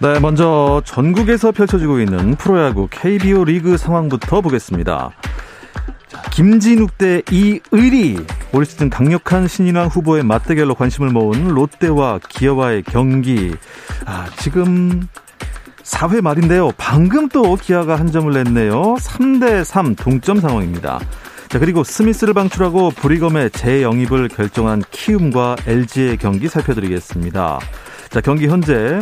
네, 먼저 전국에서 펼쳐지고 있는 프로야구 KBO 리그 상황부터 보겠습니다. 김진욱 대 이의리, 올 시즌 강력한 신인왕 후보의 맞대결로 관심을 모은 롯데와 기아와의 경기. 지금 4회 말인데요. 방금 또 기아가 한 점을 냈네요. 3대3 동점 상황입니다. 자, 그리고 스미스를 방출하고 브리검의 재영입을 결정한 키움과 LG의 경기 살펴드리겠습니다. 자, 경기 현재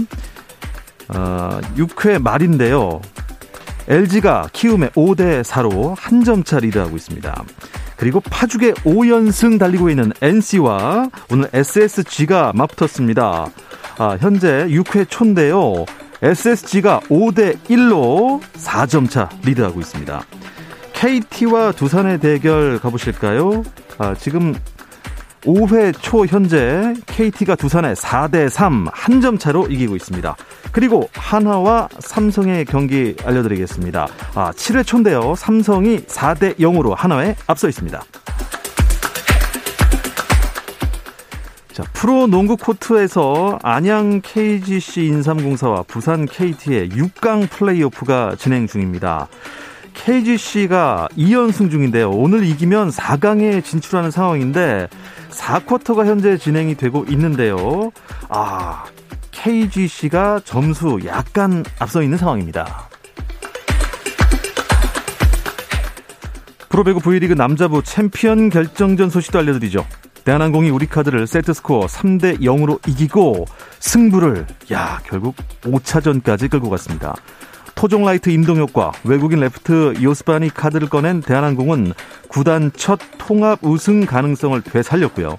6회 말인데요. LG가 키움에 5대4로 한 점차 리드하고 있습니다. 그리고 파죽의 5연승 달리고 있는 NC와 오늘 SSG가 맞붙었습니다. 현재 6회 초인데요. SSG가 5대1로 4점차 리드하고 있습니다. KT와 두산의 대결 가보실까요? 지금 5회 초 현재 KT가 두산에 4대3 한 점 차로 이기고 있습니다. 그리고 한화와 삼성의 경기 알려드리겠습니다. 7회 초인데요. 삼성이 4대0으로 한화에 앞서 있습니다. 자, 프로 농구 코트에서 안양 KGC 인삼공사와 부산 KT의 6강 플레이오프가 진행 중입니다. KGC가 2연승 중인데요. 오늘 이기면 4강에 진출하는 상황인데 4쿼터가 현재 진행이 되고 있는데요. KGC가 점수 약간 앞서 있는 상황입니다. 프로배구 V리그 남자부 챔피언 결정전 소식도 알려드리죠. 대한항공이 우리카드를 세트스코어 3대0으로 이기고 승부를 결국 5차전까지 끌고 갔습니다. 토종라이트 임동혁과 외국인 레프트 요스바니 카드를 꺼낸 대한항공은 구단 첫 통합 우승 가능성을 되살렸고요.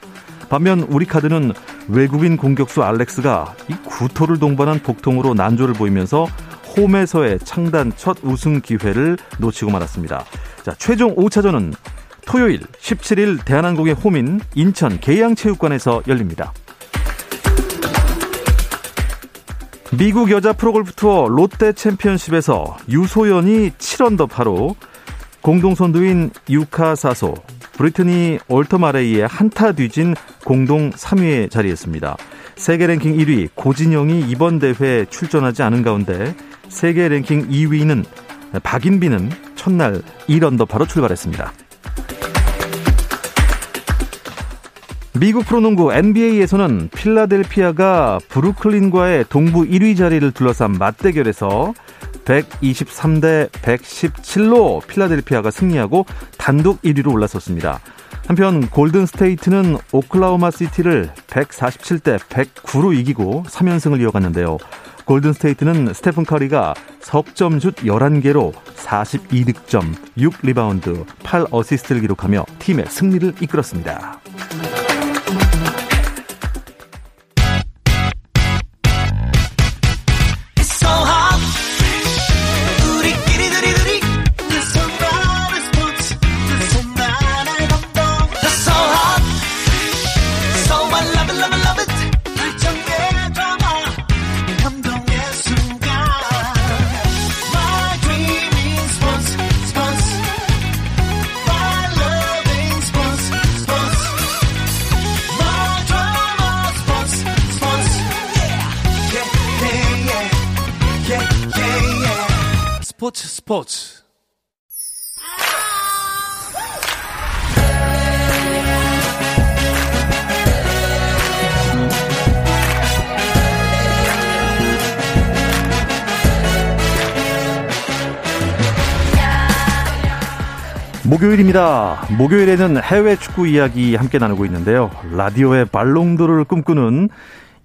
반면 우리카드는 외국인 공격수 알렉스가 이 구토를 동반한 복통으로 난조를 보이면서 홈에서의 창단 첫 우승 기회를 놓치고 말았습니다. 자, 최종 5차전은 토요일 17일 대한항공의 홈인 인천 계양체육관에서 열립니다. 미국 여자 프로골프 투어 롯데 챔피언십에서 유소연이 7언더파로 공동 선두인 유카사소, 브리트니 올터 마레이의 한타 뒤진 공동 3위에 자리했습니다. 세계 랭킹 1위 고진영이 이번 대회에 출전하지 않은 가운데 세계 랭킹 2위는 박인비는 첫날 1언더파로 출발했습니다. 미국 프로농구 NBA에서는 필라델피아가 브루클린과의 동부 1위 자리를 둘러싼 맞대결에서 123대 117로 필라델피아가 승리하고 단독 1위로 올라섰습니다. 한편 골든스테이트는 오클라호마 시티를 147대 109로 이기고 3연승을 이어갔는데요. 골든스테이트는 스테픈 커리가 석점슛 11개로 42득점, 6리바운드, 8어시스트를 기록하며 팀의 승리를 이끌었습니다. 스포츠. 목요일입니다. 목요일에는 해외 축구 이야기 함께 나누고 있는데요. 라디오의 발롱도르를 꿈꾸는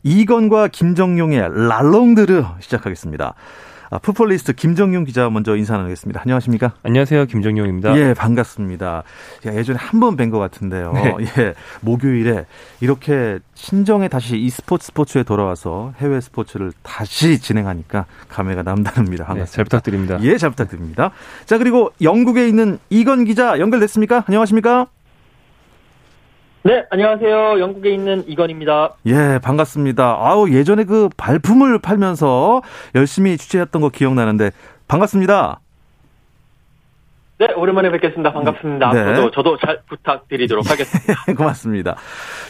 이건과 김정용의 랄롱드르 시작하겠습니다. 풋볼리스트 김정용 기자 먼저 인사 나누겠습니다. 안녕하십니까? 안녕하세요. 김정용입니다. 예, 반갑습니다. 예전에 한 번 뵌 것 같은데요. 네. 예, 목요일에 이렇게 신정에 다시 e스포츠에 돌아와서 해외 스포츠를 다시 진행하니까 감회가 남다릅니다. 반갑습니다. 네, 잘 부탁드립니다. 예, 잘 부탁드립니다. 자, 그리고 영국에 있는 이건 기자 연결됐습니까? 안녕하십니까? 네, 안녕하세요. 영국에 있는 이건입니다. 예, 반갑습니다. 아우, 예전에 그 발품을 팔면서 열심히 취재했던 거 기억나는데 반갑습니다. 네, 오랜만에 뵙겠습니다. 반갑습니다. 네. 저도 잘 부탁드리도록 하겠습니다. 고맙습니다.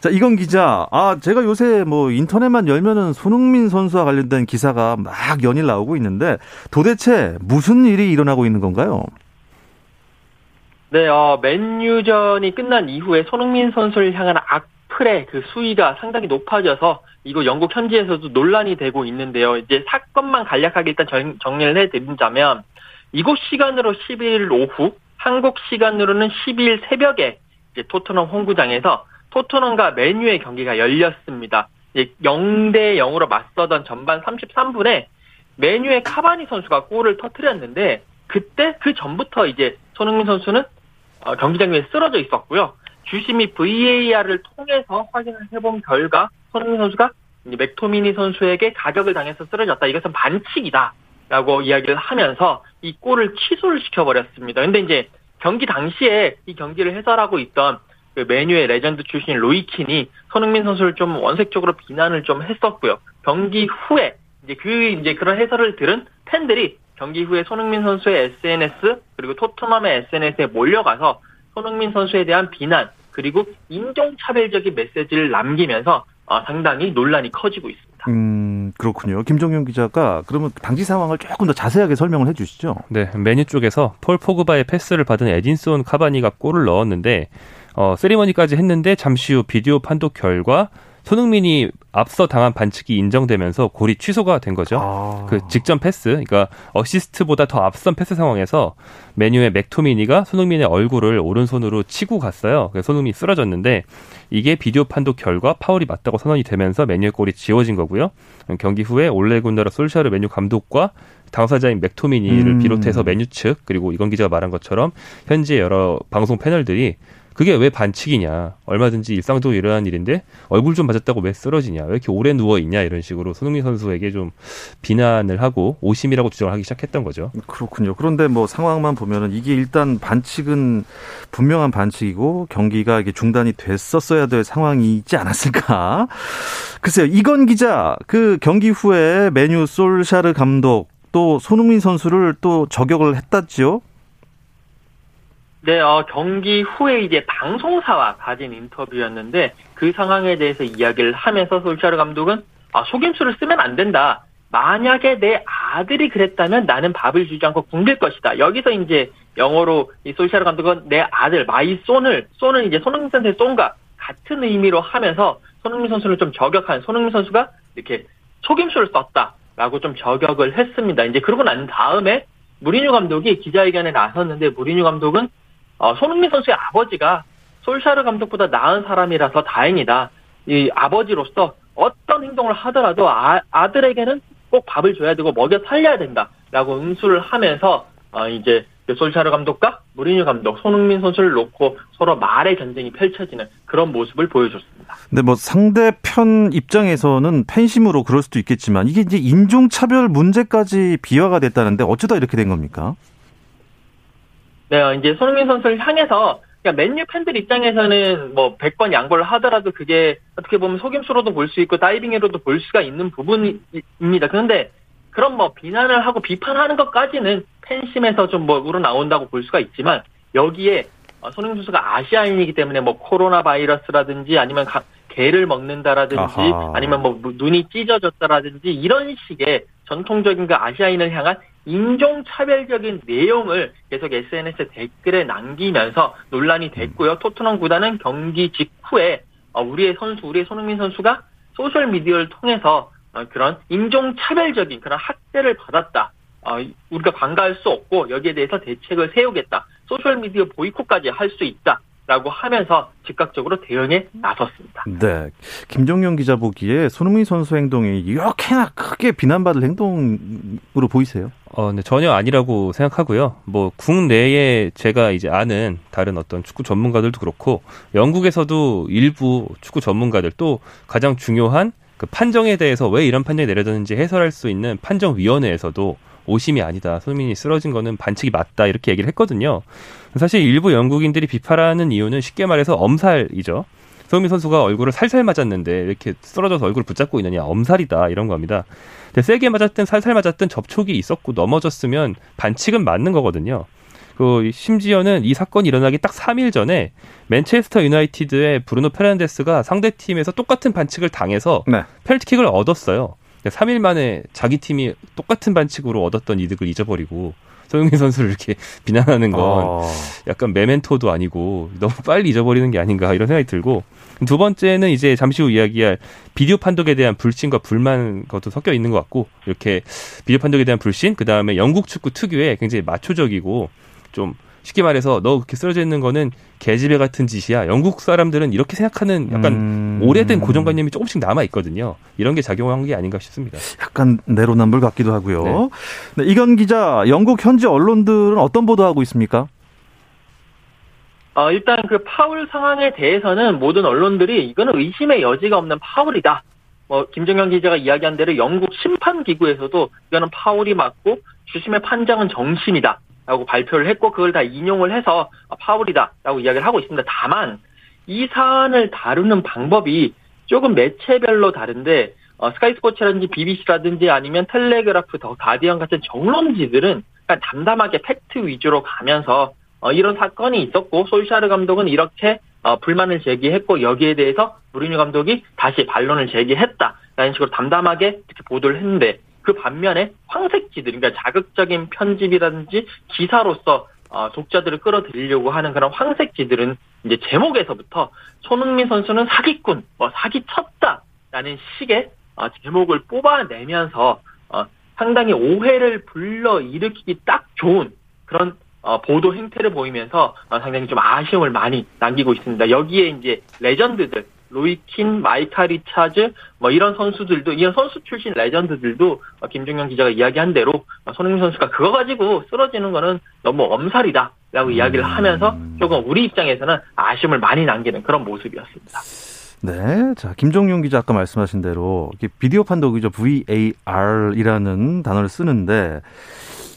자, 이건 기자. 아, 제가 요새 뭐 인터넷만 열면은 손흥민 선수와 관련된 기사가 막 연일 나오고 있는데 도대체 무슨 일이 일어나고 있는 건가요? 네, 맨유전이 끝난 이후에 손흥민 선수를 향한 악플의 그 수위가 상당히 높아져서 이거 영국 현지에서도 논란이 되고 있는데요. 이제 사건만 간략하게 일단 정리를 해드린다면 이곳 시간으로 12일 오후, 한국 시간으로는 12일 새벽에 이제 토트넘 홈구장에서 토트넘과 맨유의 경기가 열렸습니다. 이제 0-0으로 맞서던 전반 33분에 맨유의 카바니 선수가 골을 터뜨렸는데 그때 그 전부터 이제 손흥민 선수는 경기장 위에 쓰러져 있었고요. 주심이 VAR을 통해서 확인을 해본 결과 손흥민 선수가 맥토미니 선수에게 가격을 당해서 쓰러졌다. 이것은 반칙이다. 라고 이야기를 하면서 이 골을 취소를 시켜버렸습니다. 근데 이제 경기 당시에 이 경기를 해설하고 있던 그 메뉴의 레전드 출신 로이킨이 손흥민 선수를 좀 원색적으로 비난을 좀 했었고요. 경기 후에 이제 그런 해설을 들은 팬들이 경기 후에 손흥민 선수의 SNS 그리고 토트넘의 SNS에 몰려가서 손흥민 선수에 대한 비난 그리고 인종차별적인 메시지를 남기면서 상당히 논란이 커지고 있습니다. 그렇군요. 김정용 기자가 그러면 당시 상황을 조금 더 자세하게 설명을 해주시죠. 네, 메뉴 쪽에서 폴 포그바의 패스를 받은 에딘손 카바니가 골을 넣었는데 세리머니까지 했는데 잠시 후 비디오 판독 결과 손흥민이 앞서 당한 반칙이 인정되면서 골이 취소가 된 거죠. 그 직전 패스, 그러니까 어시스트보다 더 앞선 패스 상황에서 메뉴의 맥토미니가 손흥민의 얼굴을 오른손으로 치고 갔어요. 그래서 손흥민이 쓰러졌는데 이게 비디오 판독 결과 파울이 맞다고 선언이 되면서 메뉴의 골이 지워진 거고요. 경기 후에 올레, 군나르, 솔샤르 메뉴 감독과 당사자인 맥토미니를 비롯해서 메뉴 측 그리고 이건 기자가 말한 것처럼 현지의 여러 방송 패널들이 그게 왜 반칙이냐. 얼마든지 일상적으로 일어난 일인데 얼굴 좀 맞았다고 왜 쓰러지냐. 왜 이렇게 오래 누워있냐. 이런 식으로 손흥민 선수에게 좀 비난을 하고 오심이라고 주장을 하기 시작했던 거죠. 그렇군요. 그런데 뭐 상황만 보면은 이게 일단 반칙은 분명한 반칙이고 경기가 이게 중단이 됐었어야 될 상황이 있지 않았을까. 글쎄요. 이건 기자, 그 경기 후에 맨유 솔샤르 감독 또 손흥민 선수를 또 저격을 했다지요? 네, 경기 후에 이제 방송사와 가진 인터뷰였는데 그 상황에 대해서 이야기를 하면서 솔샤르 감독은 속임수를 쓰면 안 된다. 만약에 내 아들이 그랬다면 나는 밥을 주지 않고 굶길 것이다. 여기서 이제 영어로 이 솔샤르 감독은 내 아들, 마이 손을, 손은 이제 손흥민 선수의 손과 같은 의미로 하면서 손흥민 선수를 좀 저격한 손흥민 선수가 이렇게 속임수를 썼다라고 좀 저격을 했습니다. 이제 그러고 난 다음에 무리뉴 감독이 기자회견에 나섰는데 무리뉴 감독은 손흥민 선수의 아버지가 솔샤르 감독보다 나은 사람이라서 다행이다. 이 아버지로서 어떤 행동을 하더라도 아들에게는 꼭 밥을 줘야 되고 먹여 살려야 된다라고 응수를 하면서 이제 솔샤르 감독과 무리뉴 감독, 손흥민 선수를 놓고 서로 말의 전쟁이 펼쳐지는 그런 모습을 보여줬습니다. 근데 뭐 상대편 입장에서는 팬심으로 그럴 수도 있겠지만 이게 이제 인종차별 문제까지 비화가 됐다는데 어쩌다 이렇게 된 겁니까? 네, 이제 손흥민 선수를 향해서, 그러니까 맨유 팬들 입장에서는 뭐 100번 양보를 하더라도 그게 어떻게 보면 속임수로도 볼 수 있고 다이빙으로도 볼 수가 있는 부분입니다. 그런데 그런 뭐 비난을 하고 비판하는 것까지는 팬심에서 좀 뭐 우러나온다고 볼 수가 있지만 여기에 손흥민 선수가 아시아인이기 때문에 뭐 코로나 바이러스라든지 아니면 개를 먹는다라든지 아하. 아니면 뭐 눈이 찢어졌다라든지 이런 식의 전통적인 그 아시아인을 향한 인종차별적인 내용을 계속 SNS 댓글에 남기면서 논란이 됐고요. 토트넘 구단은 경기 직후에 우리의 손흥민 선수가 소셜미디어를 통해서 그런 인종차별적인 그런 학대를 받았다. 우리가 관가할 수 없고 여기에 대해서 대책을 세우겠다. 소셜미디어 보이콧까지 할 수 있다. 라고 하면서 즉각적으로 대응에 나섰습니다. 네, 김정용 기자 보기에 손흥민 선수 행동이 이렇게나 크게 비난받을 행동으로 보이세요? 네, 전혀 아니라고 생각하고요. 뭐 국내에 제가 이제 아는 다른 어떤 축구 전문가들도 그렇고 영국에서도 일부 축구 전문가들 또 가장 중요한 그 판정에 대해서 왜 이런 판정이 내려졌는지 해설할 수 있는 판정위원회에서도 오심이 아니다. 손흥민이 쓰러진 거는 반칙이 맞다. 이렇게 얘기를 했거든요. 사실 일부 영국인들이 비판하는 이유는 쉽게 말해서 엄살이죠. 손흥민 선수가 얼굴을 살살 맞았는데 왜 이렇게 쓰러져서 얼굴을 붙잡고 있느냐. 엄살이다. 이런 겁니다. 근데 세게 맞았든 살살 맞았든 접촉이 있었고 넘어졌으면 반칙은 맞는 거거든요. 심지어는 이 사건이 일어나기 딱 3일 전에 맨체스터 유나이티드의 브루노 페르난데스가 상대팀에서 똑같은 반칙을 당해서 페널티킥을 얻었어요. 3일 만에 자기 팀이 똑같은 반칙으로 얻었던 이득을 잊어버리고 손흥민 선수를 이렇게 비난하는 건 약간 메멘토도 아니고 너무 빨리 잊어버리는 게 아닌가 이런 생각이 들고, 두 번째는 이제 잠시 후 이야기할 비디오 판독에 대한 불신과 불만 것도 섞여 있는 것 같고, 이렇게 비디오 판독에 대한 불신, 그 다음에 영국 축구 특유의 굉장히 마초적이고 좀 쉽게 말해서 너 그렇게 쓰러져 있는 거는 개집애 같은 짓이야. 영국 사람들은 이렇게 생각하는 약간 오래된 고정관념이 조금씩 남아있거든요. 이런 게 작용한 게 아닌가 싶습니다. 약간 내로남불 같기도 하고요. 네. 네, 이건 기자, 영국 현지 언론들은 어떤 보도하고 있습니까? 일단 그 파울 상황에 대해서는 모든 언론들이 이거는 의심의 여지가 없는 파울이다. 김정현 기자가 이야기한 대로 영국 심판기구에서도 이거는 파울이 맞고 주심의 판정은 정심이다. 라고 발표를 했고, 그걸 다 인용을 해서 파울이다 라고 이야기를 하고 있습니다. 다만 이 사안을 다루는 방법이 조금 매체별로 다른데, 스카이스포츠라든지 BBC라든지 아니면 텔레그라프, 더 가디언 같은 정론지들은 약간 담담하게 팩트 위주로 가면서 이런 사건이 있었고 솔샤르 감독은 이렇게 불만을 제기했고 여기에 대해서 무리뉴 감독이 다시 반론을 제기했다라는 식으로 담담하게 이렇게 보도를 했는데, 그 반면에 황색지들, 그러니까 자극적인 편집이라든지 기사로서 독자들을 끌어들이려고 하는 그런 황색지들은 이제 제목에서부터 손흥민 선수는 사기꾼, 사기쳤다라는 식의 제목을 뽑아내면서 상당히 오해를 불러일으키기 딱 좋은 그런 보도 행태를 보이면서 상당히 좀 아쉬움을 많이 남기고 있습니다. 여기에 이제 레전드들, 로이킨, 마이카 리차즈 이런 선수들도, 이런 선수 출신 레전드들도 김종현 기자가 이야기한 대로 손흥민 선수가 그거 가지고 쓰러지는 거는 너무 엄살이다 라고 이야기를 하면서 조금 우리 입장에서는 아쉬움을 많이 남기는 그런 모습이었습니다. 네, 자, 김종용 기자 아까 말씀하신 대로 비디오 판독이죠. VAR이라는 단어를 쓰는데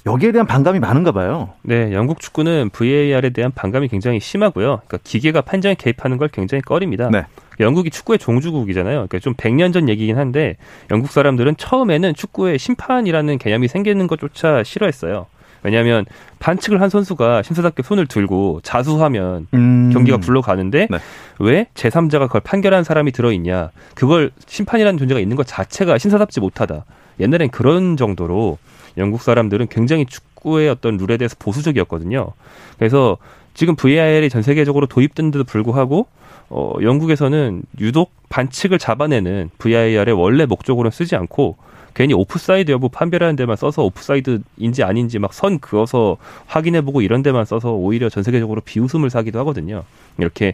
여기에 대한 반감이 많은가 봐요. 네, 영국 축구는 VAR에 대한 반감이 굉장히 심하고요. 그러니까 기계가 판정에 개입하는 걸 굉장히 꺼립니다. 네. 영국이 축구의 종주국이잖아요. 그러니까 좀 100년 전 얘기긴 한데 영국 사람들은 처음에는 축구의 심판이라는 개념이 생기는 것조차 싫어했어요. 왜냐하면 반칙을 한 선수가 심사답게 손을 들고 자수하면 경기가 굴러가는데 네. 왜 제3자가 그걸 판결한 사람이 들어있냐. 그걸 심판이라는 존재가 있는 것 자체가 심사답지 못하다. 옛날엔 그런 정도로 영국 사람들은 굉장히 축구의 어떤 룰에 대해서 보수적이었거든요. 그래서 지금 VAR이 전 세계적으로 도입된데도 불구하고 영국에서는 유독 반칙을 잡아내는 VAR의 원래 목적으로 쓰지 않고 괜히 오프사이드 여부 판별하는 데만 써서 오프사이드인지 아닌지 막 선 그어서 확인해보고 이런 데만 써서 오히려 전 세계적으로 비웃음을 사기도 하거든요. 이렇게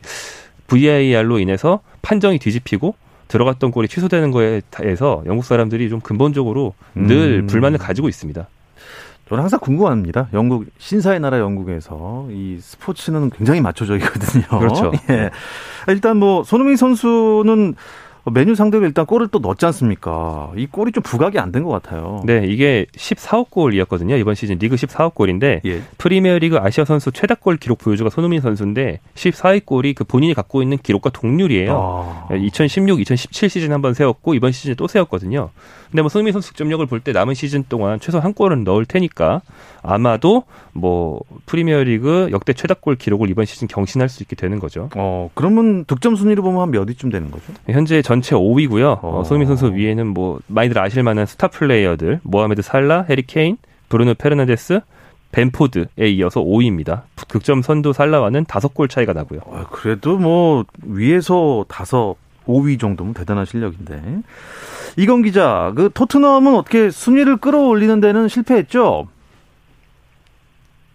VAR로 인해서 판정이 뒤집히고 들어갔던 골이 취소되는 거에 대해서 영국 사람들이 좀 근본적으로 늘 불만을 가지고 있습니다. 저는 항상 궁금합니다. 영국, 신사의 나라 영국에서 이 스포츠는 굉장히 마초적이거든요. 그렇죠. 예. 일단 손흥민 선수는 맨유 상대로 일단 골을 또 넣었지 않습니까? 이 골이 좀 부각이 안 된 것 같아요. 네, 이게 14호 골이었거든요. 이번 시즌 리그 14호 골인데 예. 프리미어리그 아시아 선수 최다골 기록 보유주가 손흥민 선수인데 14호 골이 그 본인이 갖고 있는 기록과 동률이에요. 2016, 2017 시즌 한번 세웠고 이번 시즌에 또 세웠거든요. 근데 손흥민 선수 득점력을 볼 때 남은 시즌 동안 최소 한 골은 넣을 테니까 아마도 프리미어리그 역대 최다골 기록을 이번 시즌 경신할 수 있게 되는 거죠. 그러면 득점 순위로 보면 한 몇 위쯤 되는 거죠? 현재 전체 5위고요. 손흥민 선수 위에는 많이들 아실 만한 스타 플레이어들 모하메드 살라, 해리 케인, 브루노 페르난데스, 벤포드에 이어서 5위입니다. 득점 선두 살라와는 5골 차이가 나고요. 그래도 위에서 5위 정도면 대단한 실력인데. 이건 기자, 토트넘은 어떻게 순위를 끌어올리는 데는 실패했죠?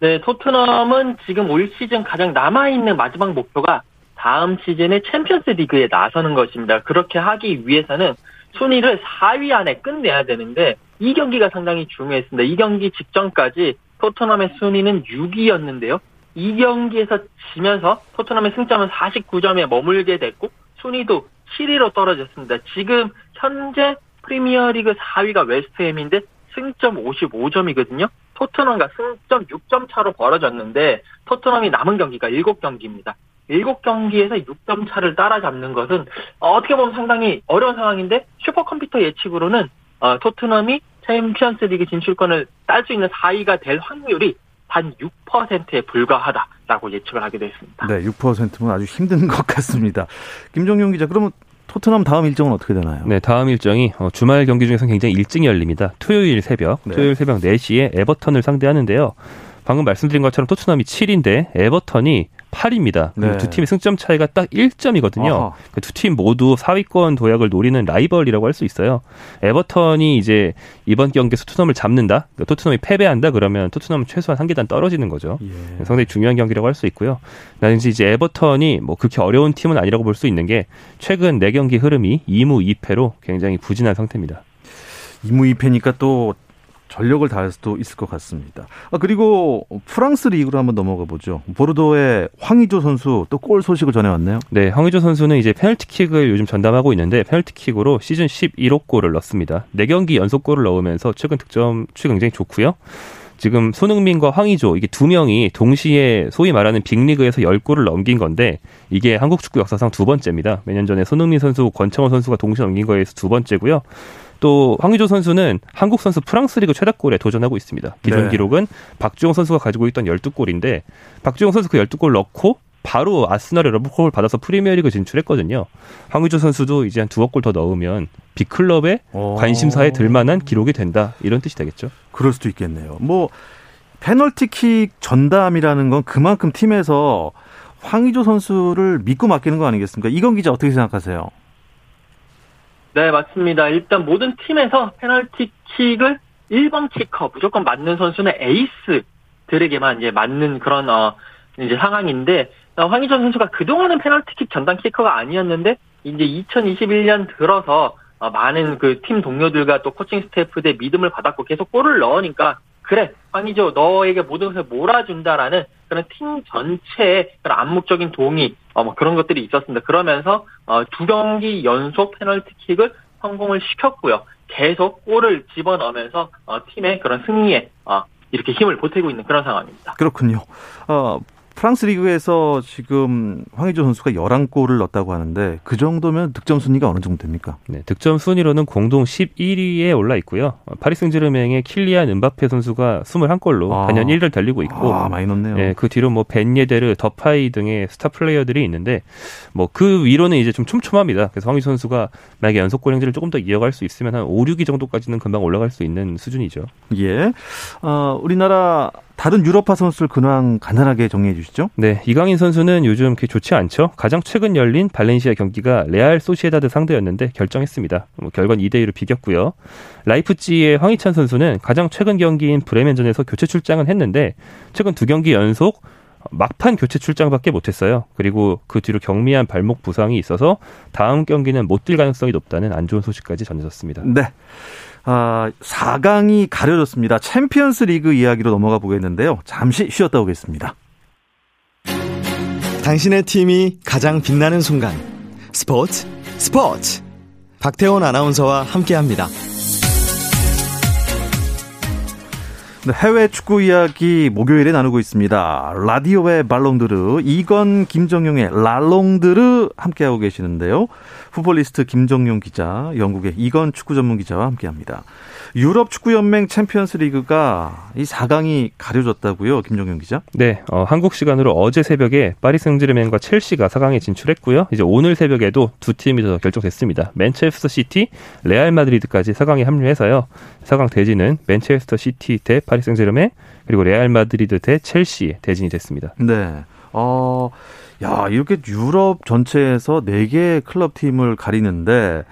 네, 토트넘은 지금 올 시즌 가장 남아있는 마지막 목표가 다음 시즌에 챔피언스 리그에 나서는 것입니다. 그렇게 하기 위해서는 순위를 4위 안에 끝내야 되는데 이 경기가 상당히 중요했습니다. 이 경기 직전까지 토트넘의 순위는 6위였는데요. 이 경기에서 지면서 토트넘의 승점은 49점에 머물게 됐고 순위도 7위로 떨어졌습니다. 지금 현재 프리미어리그 4위가 웨스트햄인데 승점 55점이거든요. 토트넘과 승점 6점 차로 벌어졌는데 토트넘이 남은 경기가 7경기입니다. 7경기에서 6점 차를 따라잡는 것은 어떻게 보면 상당히 어려운 상황인데 슈퍼컴퓨터 예측으로는 토트넘이 챔피언스 리그 진출권을 딸 수 있는 4위가 될 확률이 단 6%에 불과하다라고 예측을 하게 됐습니다. 네, 6%면 아주 힘든 것 같습니다. 김정용 기자, 그러면 토트넘 다음 일정은 어떻게 되나요? 네, 다음 일정이 주말 경기 중에서 굉장히 일찍 열립니다. 토요일 새벽 4시에 에버턴을 상대하는데요. 방금 말씀드린 것처럼 토트넘이 7위인데 에버턴이 8위입니다. 네. 두 팀의 승점 차이가 딱 1점이거든요. 그러니까 두 팀 모두 4위권 도약을 노리는 라이벌이라고 할 수 있어요. 에버턴이 이제 이번 경기에서 토트넘을 잡는다. 그러니까 토트넘이 패배한다. 그러면 토트넘은 최소한 한 계단 떨어지는 거죠. 예. 상당히 중요한 경기라고 할 수 있고요. 단지 이제 에버턴이 뭐 그렇게 어려운 팀은 아니라고 볼 수 있는 게 최근 4경기 흐름이 2무 2패로 굉장히 부진한 상태입니다. 2무 2패니까 또 전력을 다할 수도 있을 것 같습니다. 그리고 프랑스 리그로 한번 넘어가 보죠. 보르도의 황의조 선수 또 골 소식을 전해왔네요. 네, 황의조 선수는 이제 페널티킥을 요즘 전담하고 있는데 페널티킥으로 시즌 11호 골을 넣었습니다. 4경기 연속 골을 넣으면서 최근 득점 추이 굉장히 좋고요. 지금 손흥민과 황의조 이게 두 명이 동시에 소위 말하는 빅리그에서 10골을 넘긴 건데 이게 한국 축구 역사상 두 번째입니다. 몇 년 전에 손흥민 선수, 권창훈 선수가 동시에 넘긴 거에서 두 번째고요. 또 황의조 선수는 한국 선수 프랑스 리그 최다골에 도전하고 있습니다. 기존 기록은 박주영 선수가 가지고 있던 12골인데 박주영 선수 그 12골 넣고 바로 아스널에 러브콜을 받아서 프리미어리그 진출했거든요. 황의조 선수도 이제 한 2억 골 더 넣으면 빅클럽의 관심사에 들만한 기록이 된다. 이런 뜻이 되겠죠. 그럴 수도 있겠네요. 뭐 페널티킥 전담이라는 건 그만큼 팀에서 황의조 선수를 믿고 맡기는 거 아니겠습니까? 이건 기자 어떻게 생각하세요? 네, 맞습니다. 일단 모든 팀에서 페널티킥을 1번 키커 무조건 맞는 선수는 에이스들에게만 이제 맞는 그런 이제 상황인데 황의조 선수가 그동안은 페널티킥 전담 키커가 아니었는데 이제 2021년 들어서 많은 그 팀 동료들과 또 코칭 스태프들의 믿음을 받았고 계속 골을 넣으니까 그래 황의조 너에게 모든 것을 몰아준다라는 그런 팀 전체의 그런 암묵적인 동의 뭐 그런 것들이 있었습니다. 그러면서 2경기 연속 페널티킥을 성공을 시켰고요. 계속 골을 집어넣으면서 팀의 그런 승리에 이렇게 힘을 보태고 있는 그런 상황입니다. 그렇군요. 프랑스 리그에서 지금 황의조 선수가 11골을 넣었다고 하는데 그 정도면 득점 순위가 어느 정도 됩니까? 네, 득점 순위로는 공동 11위에 올라 있고요. 파리 생제르맹의 킬리안 은바페 선수가 21골로 단연 1위를 달리고 있고 많이 넣네요. 네, 그 뒤로 뭐 벤예데르, 더파이 등의 스타 플레이어들이 있는데 뭐 그 위로는 이제 좀 촘촘합니다. 그래서 황의조 선수가 만약에 연속골 행진을 조금 더 이어갈 수 있으면 한 5, 6위 정도까지는 금방 올라갈 수 있는 수준이죠. 예. 우리나라 다른 유럽파 선수들 근황 간단하게 정리해 주시죠. 네, 이강인 선수는 요즘 그렇게 좋지 않죠. 가장 최근 열린 발렌시아 경기가 레알 소시에다드 상대였는데 결정했습니다. 결과는 2대2로 비겼고요. 라이프치히의 황희찬 선수는 가장 최근 경기인 브레멘전에서 교체 출장은 했는데 최근 2경기 연속 막판 교체 출장밖에 못했어요. 그리고 그 뒤로 경미한 발목 부상이 있어서 다음 경기는 못 뛸 가능성이 높다는 안 좋은 소식까지 전해졌습니다. 네. 4강이 가려졌습니다. 챔피언스 리그 이야기로 넘어가 보겠는데요. 잠시 쉬었다 오겠습니다. 당신의 팀이 가장 빛나는 순간. 스포츠. 박태원 아나운서와 함께합니다. 네, 해외 축구 이야기 목요일에 나누고 있습니다. 라디오의 발롱드르, 이건 김정용의 랄롱드르 함께하고 계시는데요. 풋볼리스트 김정용 기자, 영국의 이건 축구 전문 기자와 함께합니다. 유럽 축구연맹 챔피언스 리그가 이 4강이 가려졌다고요, 김정용 기자? 네, 한국 시간으로 어제 새벽에 파리 생제르맹과 첼시가 4강에 진출했고요. 이제 오늘 새벽에도 두 팀이 더 결정됐습니다. 맨체스터 시티, 레알 마드리드까지 4강에 합류해서요. 4강 대진은 맨체스터 시티 대 파리 생제르맹 그리고 레알 마드리드 대 첼시의 대진이 됐습니다. 네. 야, 이렇게 유럽 전체에서 4개의 클럽 팀을 가리는데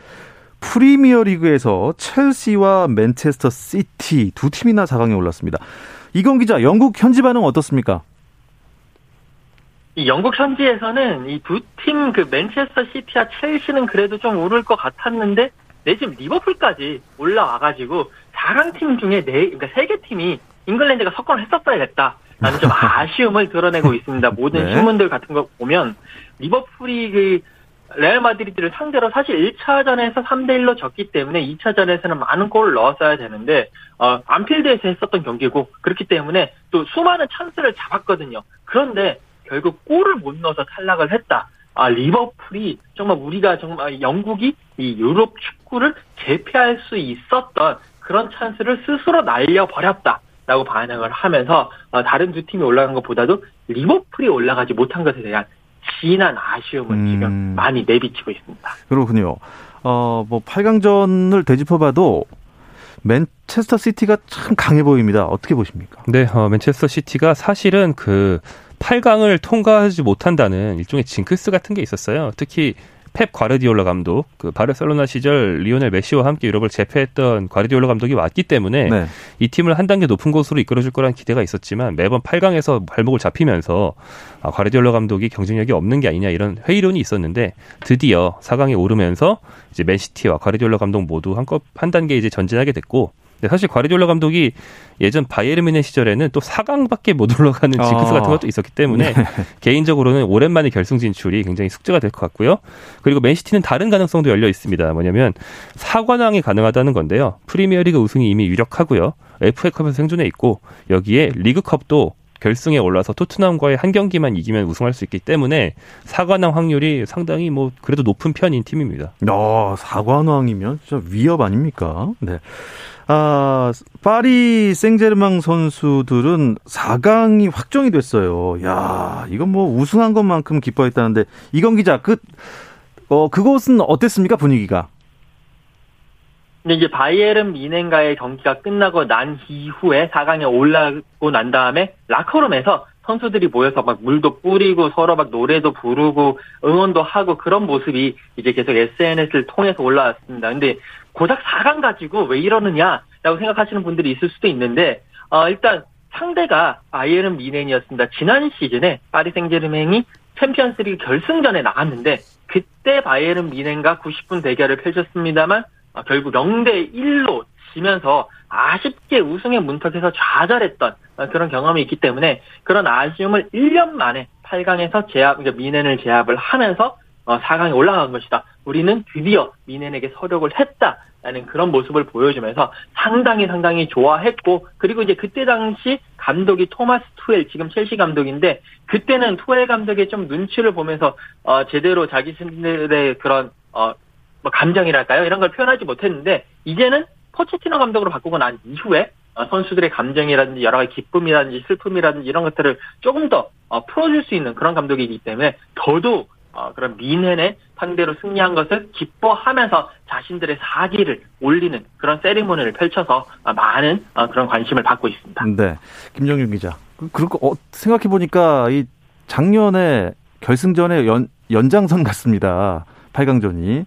프리미어 리그에서 첼시와 맨체스터 시티 두 팀이나 4강에 올랐습니다. 이건 기자, 영국 현지 반응 어떻습니까? 이 영국 현지에서는 이 두 팀 그 맨체스터 시티와 첼시는 그래도 좀 오를 것 같았는데 내심 리버풀까지 올라와가지고 4강 팀 중에 그러니까 3개 팀이 잉글랜드가 석권을 했었어야겠다라는 좀 아쉬움을 드러내고 있습니다. 모든 네. 신문들 같은 거 보면 리버풀이 그 레알 마드리드를 상대로 사실 1차전에서 3대1로 졌기 때문에 2차전에서는 많은 골을 넣었어야 되는데 안필드에서 했었던 경기고 그렇기 때문에 또 수많은 찬스를 잡았거든요. 그런데 결국 골을 못 넣어서 탈락을 했다. 아, 리버풀이 정말 우리가 정말 영국이 이 유럽 축구를 제패할 수 있었던 그런 찬스를 스스로 날려버렸다라고 반응을 하면서 다른 두 팀이 올라간 것보다도 리버풀이 올라가지 못한 것에 대한 진한 아쉬움을 지금 많이 내비치고 있습니다. 그렇군요. 뭐 8강전을 되짚어봐도 맨체스터 시티가 참 강해 보입니다. 어떻게 보십니까? 네, 맨체스터 시티가 사실은 그 8강을 통과하지 못한다는 일종의 징크스 같은 게 있었어요. 특히 펩 과르디올라 감독, 그 바르셀로나 시절 리오넬 메시와 함께 유럽을 제패했던 과르디올라 감독이 왔기 때문에 네. 이 팀을 한 단계 높은 곳으로 이끌어줄 거란 기대가 있었지만 매번 8강에서 발목을 잡히면서 과르디올라 감독이 경쟁력이 없는 게 아니냐 이런 회의론이 있었는데 드디어 4강에 오르면서 이제 맨시티와 과르디올라 감독 모두 한 단계 이제 전진하게 됐고. 네, 사실 과르디올라 감독이 예전 바이에른 뮌헨 시절에는 또 4강밖에 못 올라가는 징크스 같은 것도 있었기 때문에 네. 개인적으로는 오랜만에 결승 진출이 굉장히 숙제가 될 것 같고요. 그리고 맨시티는 다른 가능성도 열려 있습니다. 뭐냐면 4관왕이 가능하다는 건데요. 프리미어리그 우승이 이미 유력하고요. FA컵에서 생존해 있고 여기에 리그컵도 결승에 올라서 토트넘과의 한 경기만 이기면 우승할 수 있기 때문에 4관왕 확률이 상당히 뭐 그래도 높은 편인 팀입니다. 4관왕이면 진짜 위협 아닙니까? 네. 파리 생제르맹 선수들은 4강이 확정이 됐어요. 야, 이건 뭐 우승한 것만큼 기뻐했다는데 이건 기자, 그곳은 어땠습니까? 분위기가? 근데 이제 바이에른 뮌헨과의 경기가 끝나고 난 이후에 4강에 올라가고 난 다음에 라커룸에서 선수들이 모여서 막 물도 뿌리고 서로 막 노래도 부르고 응원도 하고 그런 모습이 이제 계속 SNS를 통해서 올라왔습니다. 근데 고작 4강 가지고 왜 이러느냐라고 생각하시는 분들이 있을 수도 있는데 일단 상대가 바이에른 뮌헨이었습니다. 지난 시즌에 파리 생제르맹이 챔피언스리그 결승전에 나갔는데 그때 바이에른 뮌헨과 90분 대결을 펼쳤습니다만 결국 0대1로 지면서 아쉽게 우승의 문턱에서 좌절했던 그런 경험이 있기 때문에 그런 아쉬움을 1년 만에 8강에서 뮌헨을 제압을 하면서 4강에 올라간 것이다. 우리는 드디어 뮌헨에게 서력을 했다라는 그런 모습을 보여주면서 상당히 좋아했고 그리고 이제 그때 당시 감독이 토마스 투엘, 지금 첼시 감독인데 그때는 투엘 감독의 좀 눈치를 보면서 제대로 자기 신들의 그런 감정이랄까요? 이런 걸 표현하지 못했는데 이제는 포체티노 감독으로 바꾸고 난 이후에 선수들의 감정이라든지 여러 가지 기쁨이라든지 슬픔이라든지 이런 것들을 조금 더 풀어줄 수 있는 그런 감독이기 때문에 더더욱 그런 뮌헨의 상대로 승리한 것을 기뻐하면서 자신들의 사기를 올리는 그런 세리머니를 펼쳐서 많은 그런 관심을 받고 있습니다. 네, 김정용 기자. 그리고 생각해보니까 이 작년에 결승전의 연장선 같습니다. 8강전이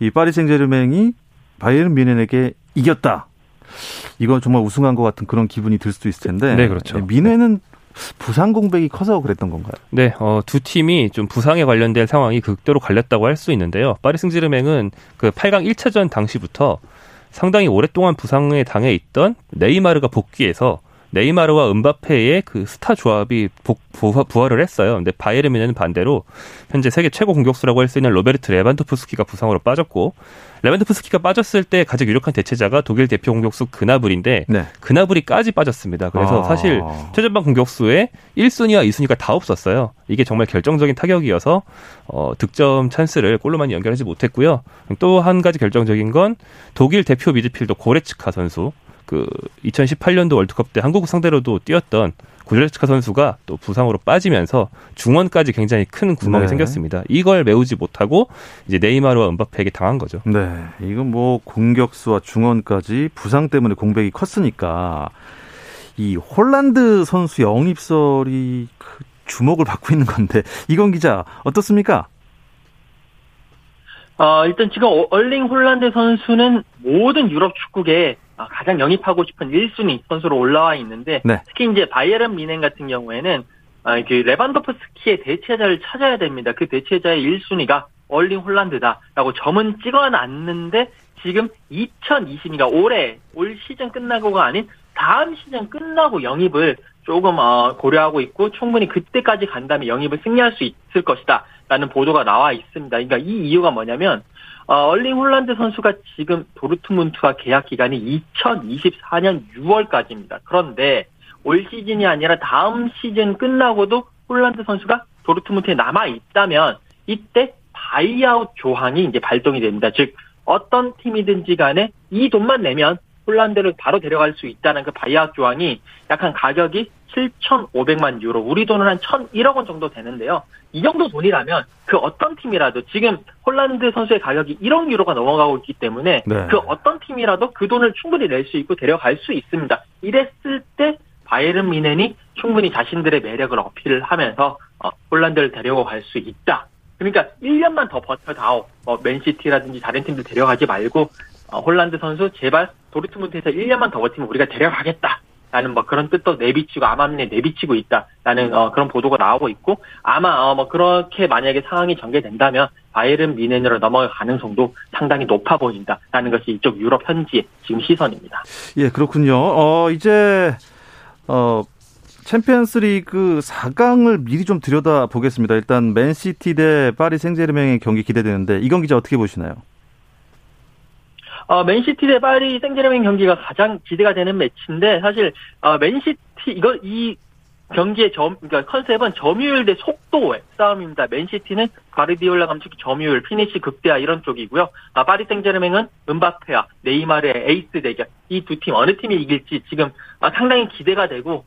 이 파리 생제르맹이 바이에른 뮌헨에게 이겼다. 이건 정말 우승한 것 같은 그런 기분이 들 수도 있을 텐데. 네, 그렇죠. 뮌헨은 부상 공백이 커서 그랬던 건가요? 네, 두 팀이 좀 부상에 관련된 상황이 극도로 갈렸다고 할 수 있는데요. 파리 생제르맹은 그 8강 1차전 당시부터 상당히 오랫동안 부상에 당해 있던 네이마르가 복귀해서 네이마르와 음바페의 그 스타 조합이 부활을 했어요. 근데 바이에른 뮌헨은 반대로 현재 세계 최고 공격수라고 할 수 있는 로베르트 레반도프스키가 부상으로 빠졌고 레반도프스키가 빠졌을 때 가장 유력한 대체자가 독일 대표 공격수 그나브리인데 네. 그나브리까지 빠졌습니다. 그래서 사실 최전방 공격수에 1순위와 2순위가 다 없었어요. 이게 정말 결정적인 타격이어서 득점 찬스를 골로 많이 연결하지 못했고요. 또 한 가지 결정적인 건 독일 대표 미드필더 고레츠카 선수. 그 2018년도 월드컵 때 한국 상대로도 뛰었던 고레츠카 선수가 또 부상으로 빠지면서 중원까지 굉장히 큰 구멍이 네. 생겼습니다. 이걸 메우지 못하고 이제 네이마르와 음바페에게 당한 거죠. 네, 이건 뭐 공격수와 중원까지 부상 때문에 공백이 컸으니까 이 홀란드 선수 영입설이 주목을 받고 있는 건데 이건 기자 어떻습니까? 일단 지금 얼링 홀란드 선수는 모든 유럽 축구계에 가장 영입하고 싶은 1순위 선수로 올라와 있는데, 네. 특히 이제 바이에른 미넨 같은 경우에는 레반도프스키의 대체자를 찾아야 됩니다. 그 대체자의 1순위가 얼링 홀란드다라고 점은 찍어놨는데 지금 2022가 올해 올 시즌 끝나고가 아닌 다음 시즌 끝나고 영입을 조금 고려하고 있고 충분히 그때까지 간다면 영입을 승리할 수 있을 것이다 라는 보도가 나와 있습니다. 그러니까 이 이유가 뭐냐면 얼링 홀란드 선수가 지금 도르트문트와 계약 기간이 2024년 6월까지입니다. 그런데 올 시즌이 아니라 다음 시즌 끝나고도 홀란드 선수가 도르트문트에 남아 있다면 이때 바이아웃 조항이 이제 발동이 됩니다. 즉 어떤 팀이든지 간에 이 돈만 내면 홀란드를 바로 데려갈 수 있다는 그 바이아웃 조항이 약간 가격이 7,500만 유로, 우리 돈은 한 1,001억 원 정도 되는데요. 이 정도 돈이라면 그 어떤 팀이라도 지금 홀란드 선수의 가격이 1억 유로가 넘어가고 있기 때문에 네. 그 어떤 팀이라도 그 돈을 충분히 낼 수 있고 데려갈 수 있습니다. 이랬을 때 바이에른 미넨이 충분히 자신들의 매력을 어필을 하면서 홀란드를 데려고 갈 수 있다. 그러니까 1년만 더 버텨다오. 맨시티라든지 다른 팀들 데려가지 말고 홀란드 선수 제발 도르트문트에서 1년만 더 버티면 우리가 데려가겠다. 라는 그런 뜻도 내비치고 암암리에 내비치고 있다라는 그런 보도가 나오고 있고 아마 그렇게 만약에 상황이 전개된다면 바이에른 미넨으로 넘어갈 가능성도 상당히 높아 보인다라는 것이 이쪽 유럽 현지의 지금 시선입니다. 예, 그렇군요. 이제 챔피언스리그 4강을 미리 좀 들여다 보겠습니다. 일단 맨시티 대 파리 생제르맹의 경기 기대되는데 이건 기자 어떻게 보시나요? 맨시티 대 파리 생제르맹 경기가 가장 기대가 되는 매치인데 사실 맨시티 이 경기의 그러니까 컨셉은 점유율 대 속도의 싸움입니다. 맨시티는 가르디올라 감독이 점유율, 피니시 극대화 이런 쪽이고요. 파리 생제르맹은 은바페와 네이마르의 에이스 대결. 이 두 팀 어느 팀이 이길지 지금 상당히 기대가 되고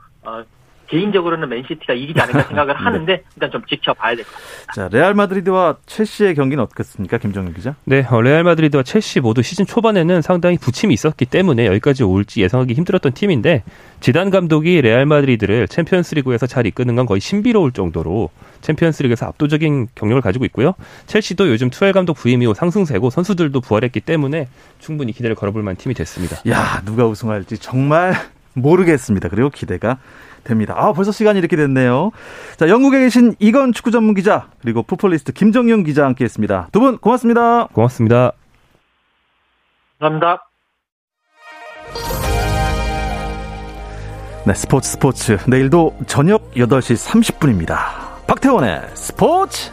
개인적으로는 맨시티가 이기지 않을까 생각을 하는데 일단 좀 지켜봐야 될 것 같습니다. 자, 레알 마드리드와 첼시의 경기는 어떻겠습니까? 김정용 기자. 네, 레알 마드리드와 첼시 모두 시즌 초반에는 상당히 부침이 있었기 때문에 여기까지 올지 예상하기 힘들었던 팀인데 지단 감독이 레알 마드리드를 챔피언스리그에서 잘 이끄는 건 거의 신비로울 정도로 챔피언스리그에서 압도적인 경력을 가지고 있고요. 첼시도 요즘 투엘 감독 부임 이후 상승세고 선수들도 부활했기 때문에 충분히 기대를 걸어볼 만한 팀이 됐습니다. 야, 누가 우승할지 정말 모르겠습니다. 그리고 기대가 됩니다. 벌써 시간이 이렇게 됐네요. 자, 영국에 계신 이건 축구 전문 기자 그리고 풋볼리스트 김정용 기자 함께했습니다. 두 분 고맙습니다. 고맙습니다. 감사합니다. 네, 스포츠 내일도 저녁 8시 30분입니다. 박태원의 스포츠.